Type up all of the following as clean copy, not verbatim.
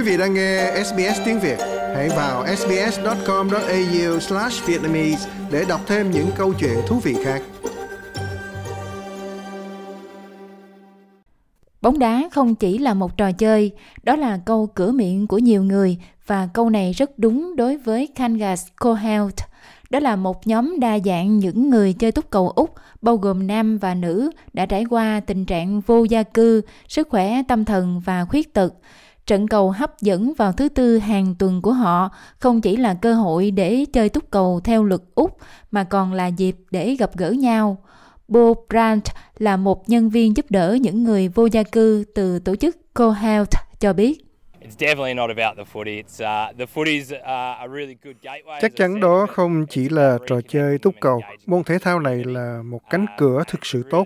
Quý vị đang nghe SBS tiếng Việt, hãy vào sbs.com.au/vietnamese để đọc thêm những câu chuyện thú vị khác. Bóng đá không chỉ là một trò chơi, đó là câu cửa miệng của nhiều người và câu này rất đúng đối với Kangas Cohealth. Đó là một nhóm đa dạng những người chơi túc cầu Úc, bao gồm nam và nữ, đã trải qua tình trạng vô gia cư, sức khỏe tâm thần và khuyết tật. Trận cầu hấp dẫn vào thứ Tư hàng tuần của họ không chỉ là cơ hội để chơi túc cầu theo luật Úc mà còn là dịp để gặp gỡ nhau. Bo Brandt là một nhân viên giúp đỡ những người vô gia cư từ tổ chức Cohealth cho biết. Chắc chắn đó không chỉ là trò chơi túc cầu. Môn thể thao này là một cánh cửa thực sự tốt,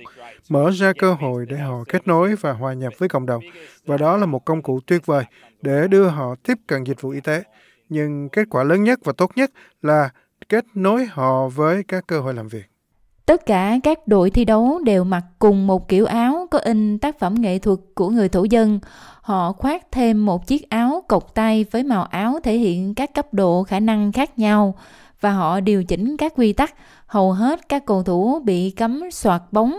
mở ra cơ hội để họ kết nối và hòa nhập với cộng đồng. Và đó là một công cụ tuyệt vời để đưa họ tiếp cận dịch vụ y tế. Nhưng kết quả lớn nhất và tốt nhất là kết nối họ với các cơ hội làm việc. Tất cả các đội thi đấu đều mặc cùng một kiểu áo có in tác phẩm nghệ thuật của người thổ dân. Họ khoác thêm một chiếc áo cộc tay với màu áo thể hiện các cấp độ khả năng khác nhau và họ điều chỉnh các quy tắc. Hầu hết các cầu thủ bị cấm soạt bóng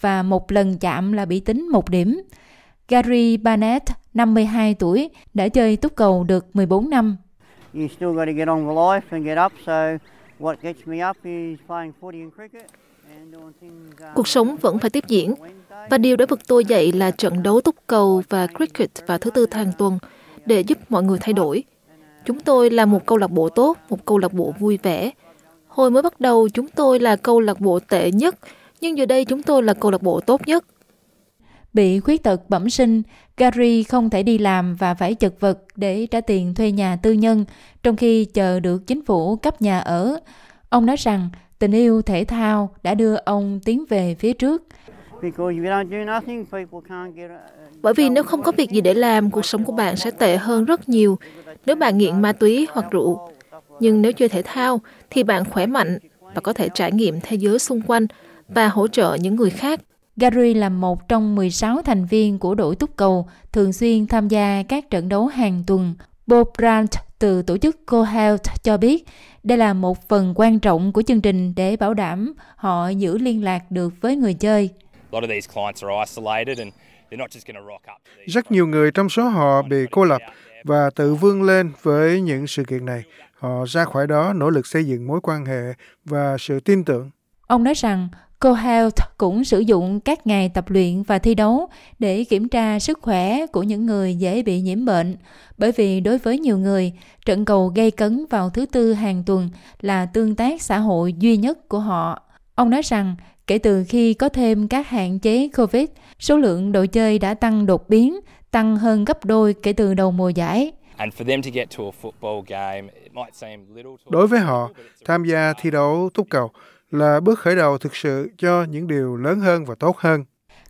và một lần chạm là bị tính một điểm. Gary Barnett, 52 tuổi, đã chơi túc cầu được 14 năm. Cuộc sống vẫn phải tiếp diễn, và điều đã vực tôi dậy là trận đấu túc cầu và cricket vào thứ Tư hàng tuần để giúp mọi người thay đổi. Chúng tôi là một câu lạc bộ tốt, một câu lạc bộ vui vẻ. Hồi mới bắt đầu chúng tôi là câu lạc bộ tệ nhất, nhưng giờ đây chúng tôi là câu lạc bộ tốt nhất. Bị khuyết tật bẩm sinh, Gary không thể đi làm và phải chật vật để trả tiền thuê nhà tư nhân, trong khi chờ được chính phủ cấp nhà ở. Ông nói rằng tình yêu thể thao đã đưa ông tiến về phía trước. Bởi vì nếu không có việc gì để làm, cuộc sống của bạn sẽ tệ hơn rất nhiều nếu bạn nghiện ma túy hoặc rượu. Nhưng nếu chơi thể thao thì bạn khỏe mạnh và có thể trải nghiệm thế giới xung quanh và hỗ trợ những người khác. Gary là một trong 16 thành viên của đội túc cầu, thường xuyên tham gia các trận đấu hàng tuần. Bo Brandt từ tổ chức Cohealth cho biết đây là một phần quan trọng của chương trình để bảo đảm họ giữ liên lạc được với người chơi. Rất nhiều người trong số họ bị cô lập và tự vươn lên với những sự kiện này. Họ ra khỏi đó nỗ lực xây dựng mối quan hệ và sự tin tưởng. Ông nói rằng Cohealth cũng sử dụng các ngày tập luyện và thi đấu để kiểm tra sức khỏe của những người dễ bị nhiễm bệnh. Bởi vì đối với nhiều người, trận cầu gây cấn vào thứ Tư hàng tuần là tương tác xã hội duy nhất của họ. Ông nói rằng, kể từ khi có thêm các hạn chế COVID, số lượng đội chơi đã tăng đột biến, tăng hơn gấp đôi kể từ đầu mùa giải. Đối với họ, tham gia thi đấu túc cầu là bước khởi đầu thực sự cho những điều lớn hơn và tốt hơn.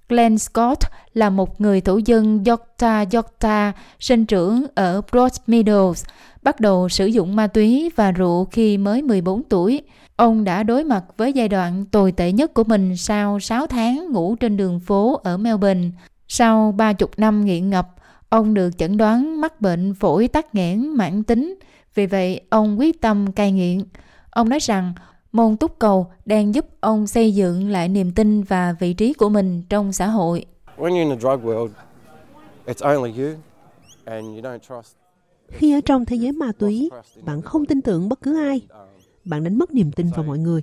Glenn Scott là một người thổ dân Yorta Yorta sinh trưởng ở Broadmeadows, bắt đầu sử dụng ma túy và rượu khi mới 14 tuổi. Ông đã đối mặt với giai đoạn tồi tệ nhất của mình sau 6 tháng ngủ trên đường phố ở Melbourne. Sau 30 năm nghiện ngập, ông được chẩn đoán mắc bệnh phổi tắc nghẽn mãn tính, vì vậy ông quyết tâm cai nghiện. Ông nói rằng môn túc cầu đang giúp ông xây dựng lại niềm tin và vị trí của mình trong xã hội. Khi ở trong thế giới ma túy, bạn không tin tưởng bất cứ ai. Bạn đánh mất niềm tin vào mọi người.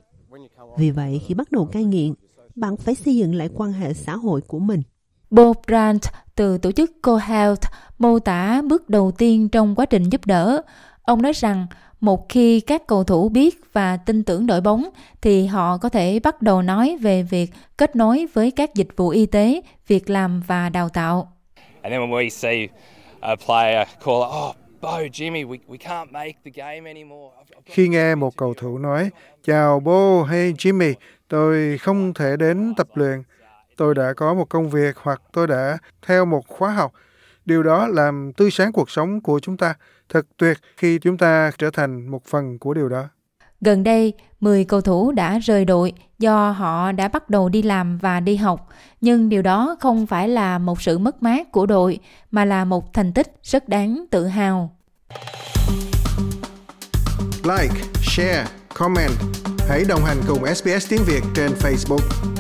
Vì vậy, khi bắt đầu cai nghiện, bạn phải xây dựng lại quan hệ xã hội của mình. Bo Brandt từ tổ chức Cohealth mô tả bước đầu tiên trong quá trình giúp đỡ. Ông nói rằng một khi các cầu thủ biết và tin tưởng đội bóng thì họ có thể bắt đầu nói về việc kết nối với các dịch vụ y tế, việc làm và đào tạo. Khi nghe một cầu thủ nói, "Chào Bo hay Jimmy, tôi không thể đến tập luyện, tôi đã có một công việc hoặc tôi đã theo một khóa học." Điều đó làm tươi sáng cuộc sống của chúng ta. Thật tuyệt khi chúng ta trở thành một phần của điều đó. Gần đây, 10 cầu thủ đã rời đội do họ đã bắt đầu đi làm và đi học, nhưng điều đó không phải là một sự mất mát của đội mà là một thành tích rất đáng tự hào. Like, share, comment. Hãy đồng hành cùng SBS Tiếng Việt trên Facebook.